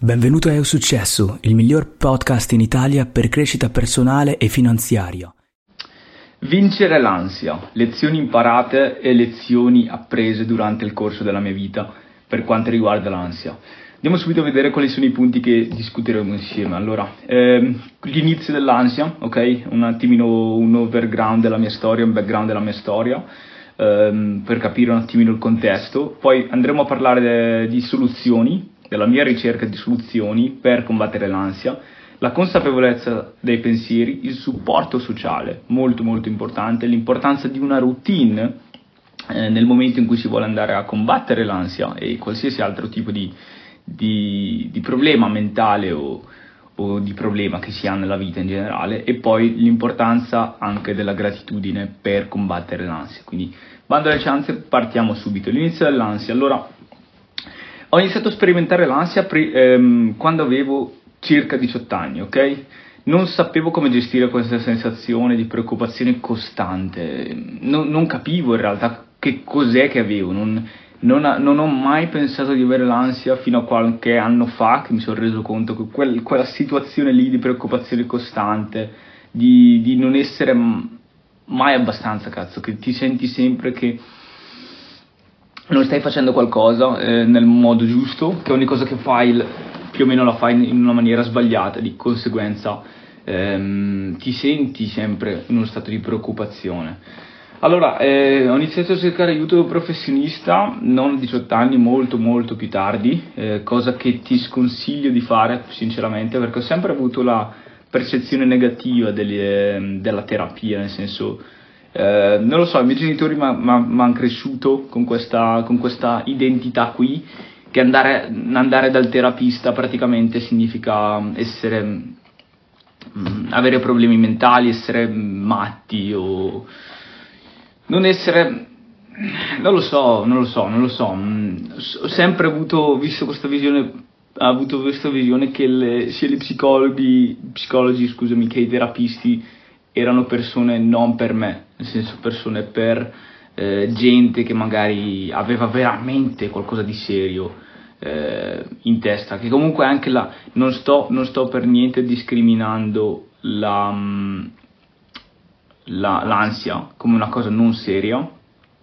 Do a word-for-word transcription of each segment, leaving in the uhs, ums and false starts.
Benvenuto a Eu Successo, il miglior podcast in Italia per crescita personale e finanziaria. Vincere l'ansia, lezioni imparate e lezioni apprese durante il corso della mia vita per quanto riguarda l'ansia. Andiamo subito a vedere quali sono i punti che discuteremo insieme. Allora, ehm, l'inizio dell'ansia, ok? Un attimino un overground della mia storia, un background della mia storia. Ehm, per capire un attimino il contesto. Poi andremo a parlare de- di soluzioni, della mia ricerca di soluzioni per combattere l'ansia, la consapevolezza dei pensieri, il supporto sociale, molto molto importante, l'importanza di una routine eh, nel momento in cui si vuole andare a combattere l'ansia e qualsiasi altro tipo di, di, di problema mentale o, o di problema che si ha nella vita in generale, e poi l'importanza anche della gratitudine per combattere l'ansia. Quindi, bando alle ciance, partiamo subito. L'inizio dell'ansia. Allora, ho iniziato a sperimentare l'ansia pre- ehm, quando avevo circa diciotto anni, ok? Non sapevo come gestire questa sensazione di preoccupazione costante, non, non capivo in realtà che cos'è che avevo, non, non, ha, non ho mai pensato di avere l'ansia fino a qualche anno fa che mi sono reso conto che quel, quella situazione lì di preoccupazione costante, di, di non essere mai abbastanza, cazzo, che ti senti sempre che non stai facendo qualcosa eh, nel modo giusto, che ogni cosa che fai il, più o meno la fai in una maniera sbagliata, di conseguenza ehm, ti senti sempre in uno stato di preoccupazione. Allora, eh, ho iniziato a cercare aiuto professionista, non a diciotto anni, molto molto più tardi, eh, cosa che ti sconsiglio di fare sinceramente, perché ho sempre avuto la percezione negativa delle, della terapia, nel senso... Eh, non lo so, i miei genitori mi hanno cresciuto con questa, con questa identità qui, che andare, andare dal terapista praticamente significa essere, mh, avere problemi mentali, essere matti o non essere, non lo so, non lo so, non lo so, mh, ho sempre avuto, visto questa visione, ho avuto questa visione che le, sia gli psicologi, psicologi scusami, che i terapisti erano persone non per me, nel senso persone per eh, gente che magari aveva veramente qualcosa di serio eh, in testa, che comunque anche la non sto non sto per niente discriminando la, la l'ansia come una cosa non seria,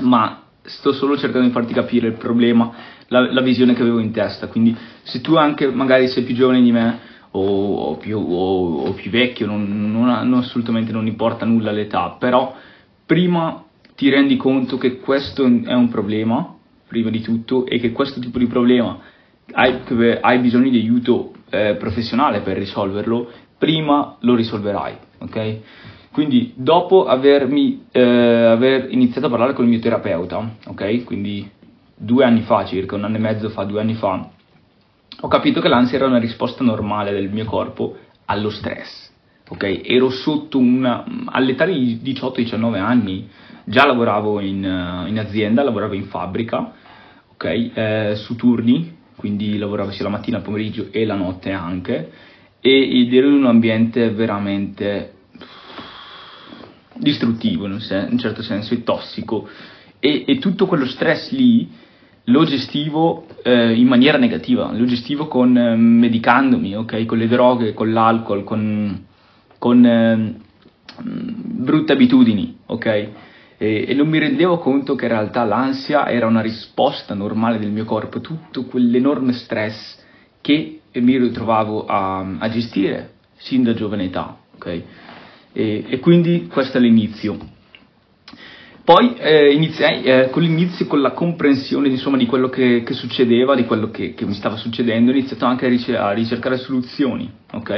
ma sto solo cercando di farti capire il problema, la, la visione che avevo in testa. Quindi se tu anche magari sei più giovane di me O, o, più, o, o più vecchio, non, non, non assolutamente non importa nulla l'età, però prima ti rendi conto che questo è un problema, prima di tutto, e che questo tipo di problema hai, hai bisogno di aiuto eh, professionale per risolverlo, prima lo risolverai, ok? Quindi dopo avermi eh, aver iniziato a parlare con il mio terapeuta, ok? Quindi due anni fa circa, un anno e mezzo fa, due anni fa, ho capito che l'ansia era una risposta normale del mio corpo allo stress, ok? Ero sotto una... all'età di diciotto diciannove anni già lavoravo in, in azienda, lavoravo in fabbrica, ok? Eh, su turni, quindi lavoravo sia la mattina, il pomeriggio e la notte anche, e, ed ero in un ambiente veramente distruttivo, in un, sen- in un certo senso, e tossico, e, e tutto quello stress lì lo gestivo eh, in maniera negativa, lo gestivo con eh, medicandomi, ok, con le droghe, con l'alcol, con, con eh, brutte abitudini, ok, e, e non mi rendevo conto che in realtà l'ansia era una risposta normale del mio corpo, tutto quell'enorme stress che mi ritrovavo a, a gestire sin da giovane età, ok, e, e quindi questo è l'inizio. Poi eh, iniziai eh, con l'inizio, con la comprensione insomma di quello che, che succedeva, di quello che, che mi stava succedendo, ho iniziato anche a, ricer- a ricercare soluzioni, ok?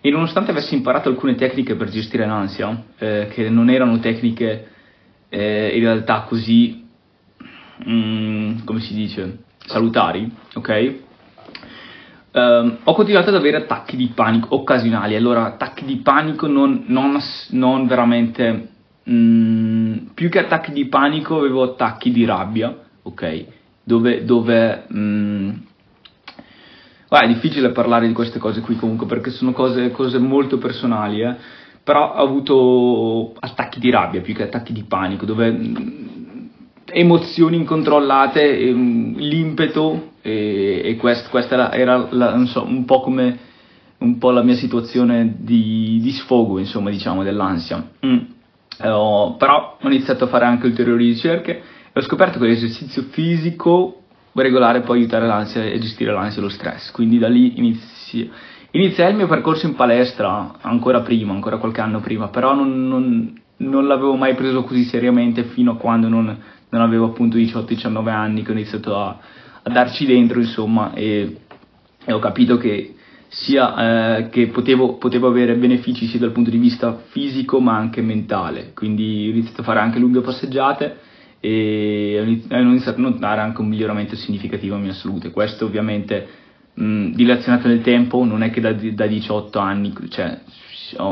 E nonostante avessi imparato alcune tecniche per gestire l'ansia, eh, che non erano tecniche eh, in realtà così, mm, come si dice, salutari, ok? Um, ho continuato ad avere attacchi di panico occasionali. Allora, attacchi di panico non, non, non veramente... Mm, più che attacchi di panico avevo attacchi di rabbia, ok, dove, dove mm, beh, è difficile parlare di queste cose qui comunque perché sono cose, cose molto personali, eh. però ho avuto attacchi di rabbia più che attacchi di panico, dove mm, emozioni incontrollate, ehm, l'impeto, e, e quest, questa era, era la, non so, un po' come un po' la mia situazione di, di sfogo, insomma, diciamo, dell'ansia. Mm. Eh, ho, però ho iniziato a fare anche ulteriori ricerche e ho scoperto che l'esercizio fisico regolare può aiutare l'ansia e gestire l'ansia e lo stress, quindi da lì inizia Iniziai il mio percorso in palestra ancora prima, ancora qualche anno prima, però non, non, non l'avevo mai preso così seriamente fino a quando non, non avevo appunto diciotto diciannove anni, che ho iniziato a, a darci dentro, insomma, e, e ho capito che sia eh, che potevo, potevo avere benefici sia dal punto di vista fisico ma anche mentale, quindi ho iniziato a fare anche lunghe passeggiate e ho iniziato a notare anche un miglioramento significativo alla mia salute. Questo ovviamente Mm, dilazionato nel tempo, non è che da, da diciotto anni, cioè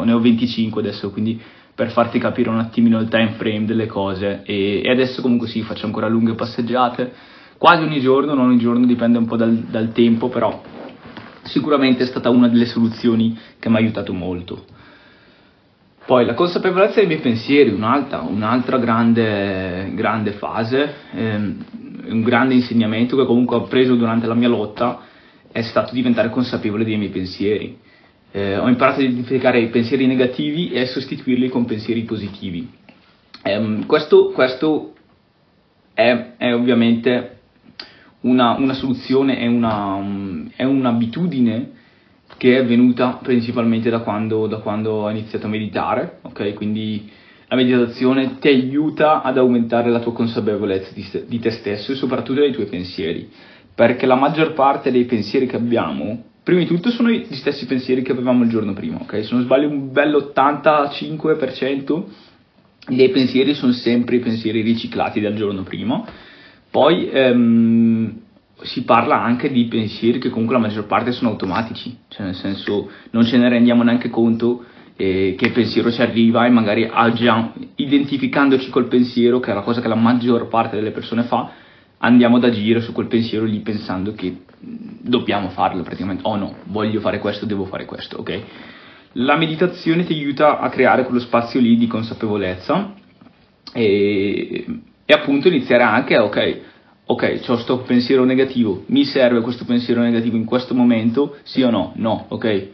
ne ho venticinque adesso, quindi per farti capire un attimino il time frame delle cose, e, e adesso comunque sì, faccio ancora lunghe passeggiate quasi ogni giorno, non ogni giorno, dipende un po' dal, dal tempo, però sicuramente è stata una delle soluzioni che mi ha aiutato molto. Poi la consapevolezza dei miei pensieri, un'altra, un'altra grande, grande fase, ehm, un grande insegnamento che comunque ho preso durante la mia lotta è stato diventare consapevole dei miei pensieri. Eh, ho imparato a identificare i pensieri negativi e a sostituirli con pensieri positivi. Eh, questo questo è, è ovviamente una, una soluzione, è, una, um, è un'abitudine che è venuta principalmente da quando, da quando ho iniziato a meditare. Okay? Quindi la meditazione ti aiuta ad aumentare la tua consapevolezza di, di te stesso e soprattutto dei tuoi pensieri. Perché la maggior parte dei pensieri che abbiamo, prima di tutto, sono gli stessi pensieri che avevamo il giorno prima, ok? Se non sbaglio un bello ottantacinque per cento dei pensieri sono sempre i pensieri riciclati dal giorno prima. Poi ehm, si parla anche di pensieri che comunque la maggior parte sono automatici, cioè nel senso non ce ne rendiamo neanche conto eh, che pensiero ci arriva, e magari agiamo, identificandoci col pensiero, che è la cosa che la maggior parte delle persone fa, andiamo ad agire su quel pensiero lì pensando che dobbiamo farlo praticamente, oh no, voglio fare questo, devo fare questo, ok? La meditazione ti aiuta a creare quello spazio lì di consapevolezza e, e appunto iniziare anche, ok, ok, c'ho sto pensiero negativo, mi serve questo pensiero negativo in questo momento, sì o no? No, ok?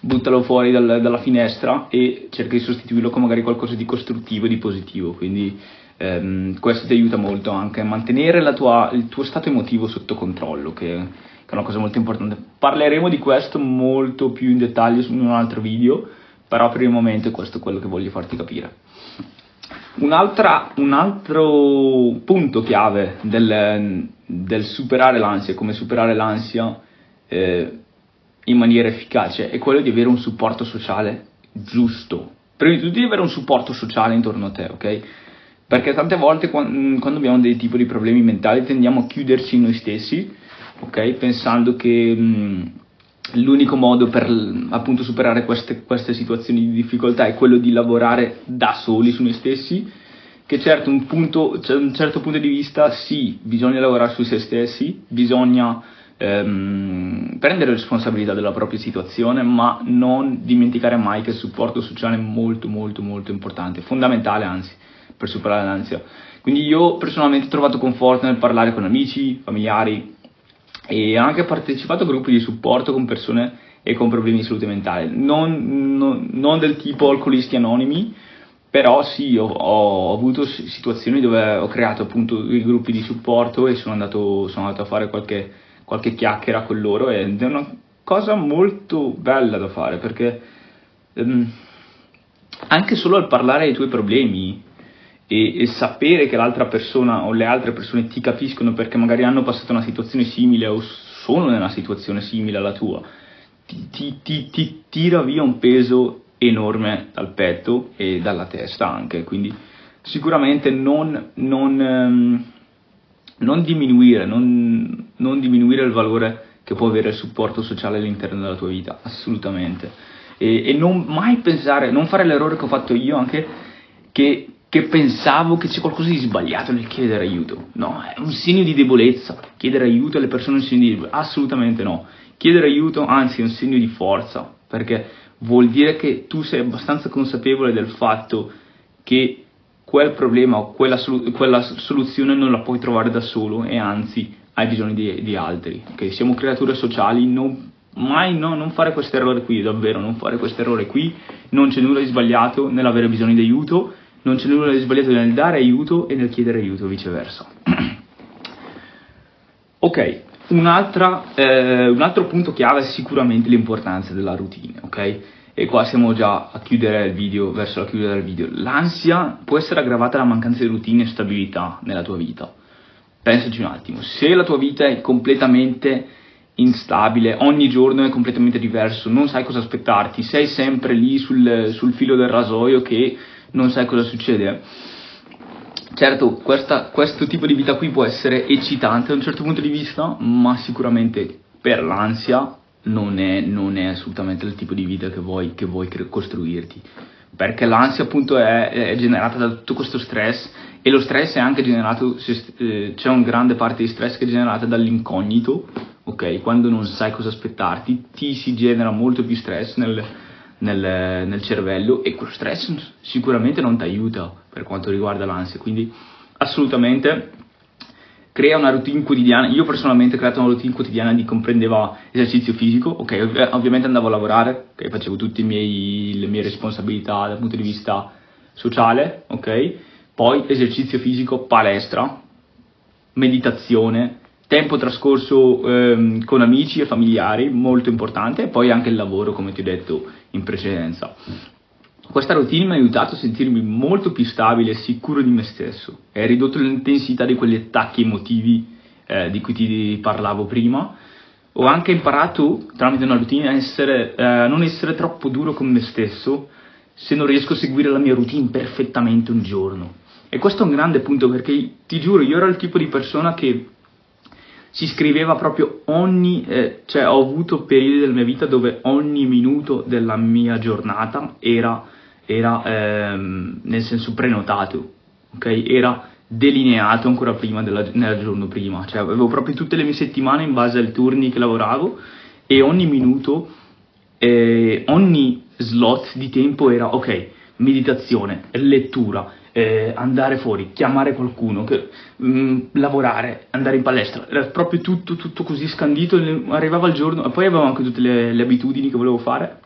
Buttalo fuori dal, dalla finestra e cerca di sostituirlo con magari qualcosa di costruttivo e di positivo, quindi Um, questo ti aiuta molto anche a mantenere la tua, il tuo stato emotivo sotto controllo, che, che è una cosa molto importante. Parleremo di questo molto più in dettaglio in un altro video, però per il momento questo è quello che voglio farti capire. Un'altra, un altro punto chiave del, del superare l'ansia, come superare l'ansia eh, in maniera efficace, è quello di avere un supporto sociale giusto. Prima di tutto di avere un supporto sociale intorno a te, ok? Perché tante volte quando abbiamo dei tipi di problemi mentali tendiamo a chiuderci in noi stessi, ok? Pensando che mh, l'unico modo per appunto superare queste, queste situazioni di difficoltà è quello di lavorare da soli su noi stessi, che certo un punto, da un certo punto di vista sì, bisogna lavorare su se stessi, bisogna ehm, prendere responsabilità della propria situazione, ma non dimenticare mai che il supporto sociale è molto molto molto importante, fondamentale anzi, per superare l'ansia. Quindi io personalmente ho trovato conforto nel parlare con amici, familiari, e ho anche partecipato a gruppi di supporto con persone e con problemi di salute mentale, non, non, non del tipo alcolisti anonimi, però sì, ho, ho avuto situazioni dove ho creato appunto i gruppi di supporto e sono andato, sono andato a fare qualche, qualche chiacchiera con loro, ed è una cosa molto bella da fare, perché ehm, anche solo al parlare dei tuoi problemi e sapere che l'altra persona o le altre persone ti capiscono, perché magari hanno passato una situazione simile o sono nella situazione simile alla tua, ti, ti, ti, ti tira via un peso enorme dal petto e dalla testa anche, quindi sicuramente non, non, ehm, non diminuire non, non diminuire il valore che può avere il supporto sociale all'interno della tua vita, assolutamente, e, e non mai pensare, non fare l'errore che ho fatto io anche, che che pensavo che c'è qualcosa di sbagliato nel chiedere aiuto. No, è un segno di debolezza, chiedere aiuto alle persone è un segno di debolezza, assolutamente no, chiedere aiuto anzi è un segno di forza, perché vuol dire che tu sei abbastanza consapevole del fatto che quel problema o quella, solu- quella soluzione non la puoi trovare da solo, e anzi hai bisogno di, di altri. Okay? Siamo creature sociali, non, mai no, non fare questo errore qui, davvero, non fare questo errore qui. Non c'è nulla di sbagliato nell'avere bisogno di aiuto, non c'è nulla di sbagliato nel dare aiuto e nel chiedere aiuto, viceversa. Ok, un'altra, eh, un altro punto chiave è sicuramente l'importanza della routine, ok? E qua siamo già a chiudere il video, verso la chiusura del video. L'ansia può essere aggravata dalla mancanza di routine e stabilità nella tua vita. Pensaci un attimo, se la tua vita è completamente instabile, ogni giorno è completamente diverso, non sai cosa aspettarti, sei sempre lì sul, sul filo del rasoio che non sai cosa succede. Certo, questa, questo tipo di vita qui può essere eccitante da un certo punto di vista, ma sicuramente per l'ansia non è, non è assolutamente il tipo di vita che vuoi, che vuoi costruirti, perché l'ansia appunto è, è generata da tutto questo stress, e lo stress è anche generato, eh, c'è una grande parte di stress che è generata dall'incognito, ok? Quando non sai cosa aspettarti ti si genera molto più stress nel... Nel, nel cervello, e quello stress sicuramente non ti aiuta per quanto riguarda l'ansia. Quindi assolutamente crea una routine quotidiana. Io personalmente ho creato una routine quotidiana che comprendeva esercizio fisico, ok, ov- ovviamente andavo a lavorare, okay? Facevo tutte le mie responsabilità dal punto di vista sociale, ok, poi esercizio fisico, palestra, meditazione, tempo trascorso ehm, con amici e familiari, molto importante, e poi anche il lavoro, come ti ho detto in precedenza. Questa routine mi ha aiutato a sentirmi molto più stabile e sicuro di me stesso, e ha ridotto l'intensità di quegli attacchi emotivi eh, di cui ti parlavo prima. Ho anche imparato, tramite una routine, a essere, eh, non essere troppo duro con me stesso se non riesco a seguire la mia routine perfettamente un giorno. E questo è un grande punto, perché ti giuro, io ero il tipo di persona che si scriveva proprio ogni, eh, cioè ho avuto periodi della mia vita dove ogni minuto della mia giornata era, era ehm, nel senso prenotato, ok? Era delineato ancora prima della, nel giorno prima, cioè avevo proprio tutte le mie settimane in base ai turni che lavoravo, e ogni minuto, eh, ogni slot di tempo era, ok, meditazione, lettura, Eh, andare fuori, chiamare qualcuno, che, mh, lavorare, andare in palestra, era proprio tutto, tutto così scandito. Arrivava il giorno, e poi avevo anche tutte le, le abitudini che volevo fare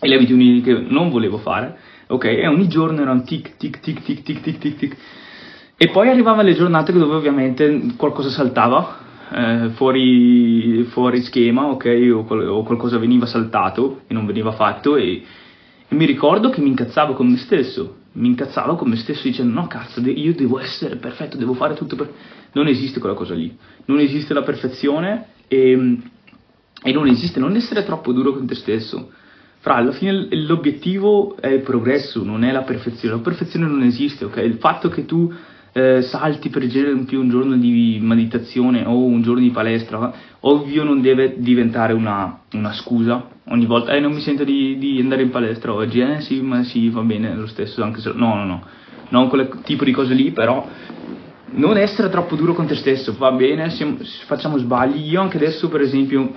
e le abitudini che non volevo fare, ok? E ogni giorno era un tic tic tic tic tic tic tic tic, e poi arrivavano le giornate dove ovviamente qualcosa saltava eh, fuori, fuori schema, ok? O, o qualcosa veniva saltato e non veniva fatto, e, e mi ricordo che mi incazzavo con me stesso. Mi incazzavo con me stesso dicendo, no cazzo, io devo essere perfetto, devo fare tutto per... Non esiste quella cosa lì, non esiste la perfezione, e, e non esiste non essere troppo duro con te stesso. Fra, alla fine l'obiettivo è il progresso, non è la perfezione, la perfezione non esiste, ok? Il fatto che tu eh, salti per esempio un giorno di meditazione o un giorno di palestra, ovvio non deve diventare una, una scusa. Ogni volta, eh non mi sento di, di andare in palestra oggi, eh sì, ma sì, va bene lo stesso, anche se, no, no, no, non quel tipo di cose lì, però non essere troppo duro con te stesso, va bene, siamo, facciamo sbagli. Io anche adesso, per esempio,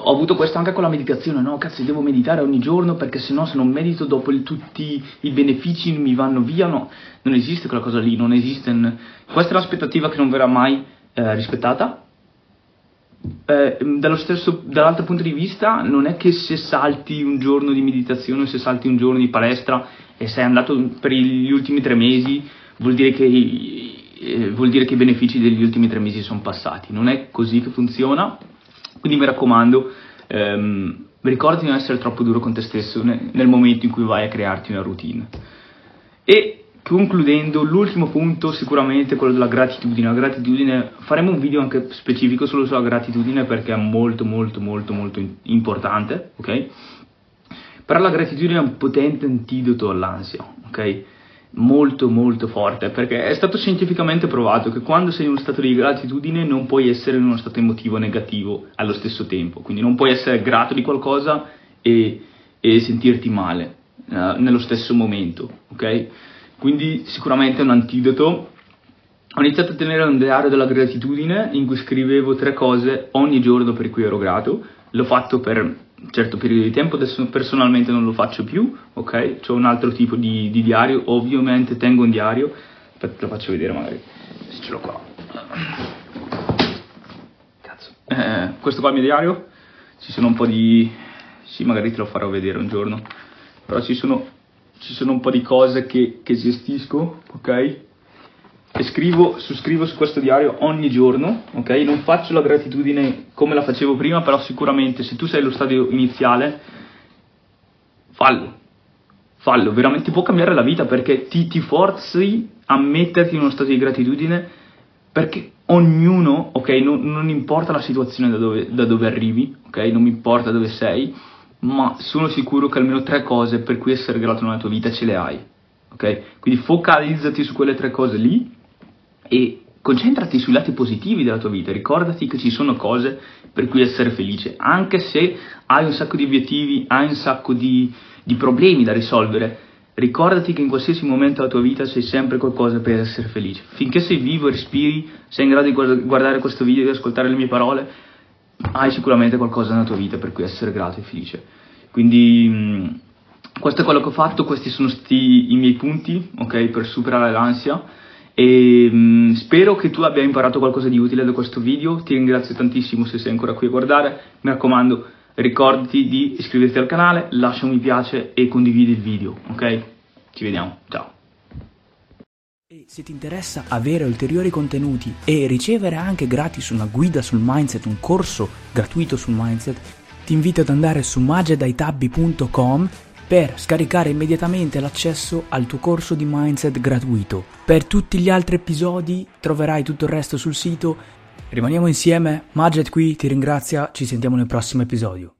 ho avuto questo anche con la meditazione, no, cazzo, devo meditare ogni giorno, perché se no, se non medito, dopo il, tutti i benefici mi vanno via, no, non esiste quella cosa lì, non esiste, n- questa è l'aspettativa che non verrà mai eh, rispettata. Eh, dallo stesso, dall'altro punto di vista, non è che se salti un giorno di meditazione, se salti un giorno di palestra e sei andato per gli ultimi tre mesi, vuol dire che, eh, vuol dire che i benefici degli ultimi tre mesi sono passati. Non è così che funziona. Quindi mi raccomando, ehm, ricordi di non essere troppo duro con te stesso nel momento in cui vai a crearti una routine. E concludendo, l'ultimo punto sicuramente è quello della gratitudine. La gratitudine, faremo un video anche specifico solo sulla gratitudine, perché è molto molto molto molto importante, ok? Però la gratitudine è un potente antidoto all'ansia, ok? Molto molto forte, perché è stato scientificamente provato che quando sei in uno stato di gratitudine non puoi essere in uno stato emotivo negativo allo stesso tempo, quindi non puoi essere grato di qualcosa e, e sentirti male eh, nello stesso momento, ok? Quindi sicuramente è un antidoto. Ho iniziato a tenere un diario della gratitudine in cui scrivevo tre cose ogni giorno per cui ero grato. L'ho fatto per certo periodo di tempo. Adesso personalmente non lo faccio più, ok? C'ho un altro tipo di, di diario, ovviamente tengo un diario. Aspetta, te lo faccio vedere magari, se ce l'ho qua. Cazzo. Eh, questo qua è il mio diario, ci sono un po' di... sì, magari te lo farò vedere un giorno. Però ci sono, ci sono un po' di cose che, che gestisco, ok? E scrivo, scrivo su questo diario ogni giorno, ok? Non faccio la gratitudine come la facevo prima, però sicuramente se tu sei allo stadio iniziale, fallo, fallo, veramente può cambiare la vita, perché ti, ti forzi a metterti in uno stato di gratitudine, perché ognuno, ok, non, non importa la situazione da dove, da dove arrivi, ok? Non mi importa dove sei, ma sono sicuro che almeno tre cose per cui essere grato nella tua vita ce le hai, ok? Quindi focalizzati su quelle tre cose lì, e concentrati sui lati positivi della tua vita. Ricordati che ci sono cose per cui essere felice, anche se hai un sacco di obiettivi, hai un sacco di, di problemi da risolvere. Ricordati che in qualsiasi momento della tua vita c'è sempre qualcosa per essere felice. Finché sei vivo, respiri, sei in grado di guardare questo video e ascoltare le mie parole, hai sicuramente qualcosa nella tua vita per cui essere grato e felice. Quindi mh, questo è quello che ho fatto, questi sono stati i miei punti, ok, per superare l'ansia. E mh, spero che tu abbia imparato qualcosa di utile da questo video. Ti ringrazio tantissimo se sei ancora qui a guardare. Mi raccomando, ricordati di iscriverti al canale, lascia un mi piace e condividi il video, ok? Ci vediamo, ciao. E se ti interessa avere ulteriori contenuti e ricevere anche gratis una guida sul mindset, un corso gratuito sul mindset, ti invito ad andare su magedaitabbi punto com per scaricare immediatamente l'accesso al tuo corso di mindset gratuito. Per tutti gli altri episodi troverai tutto il resto sul sito. Rimaniamo insieme, Maged qui ti ringrazia, ci sentiamo nel prossimo episodio.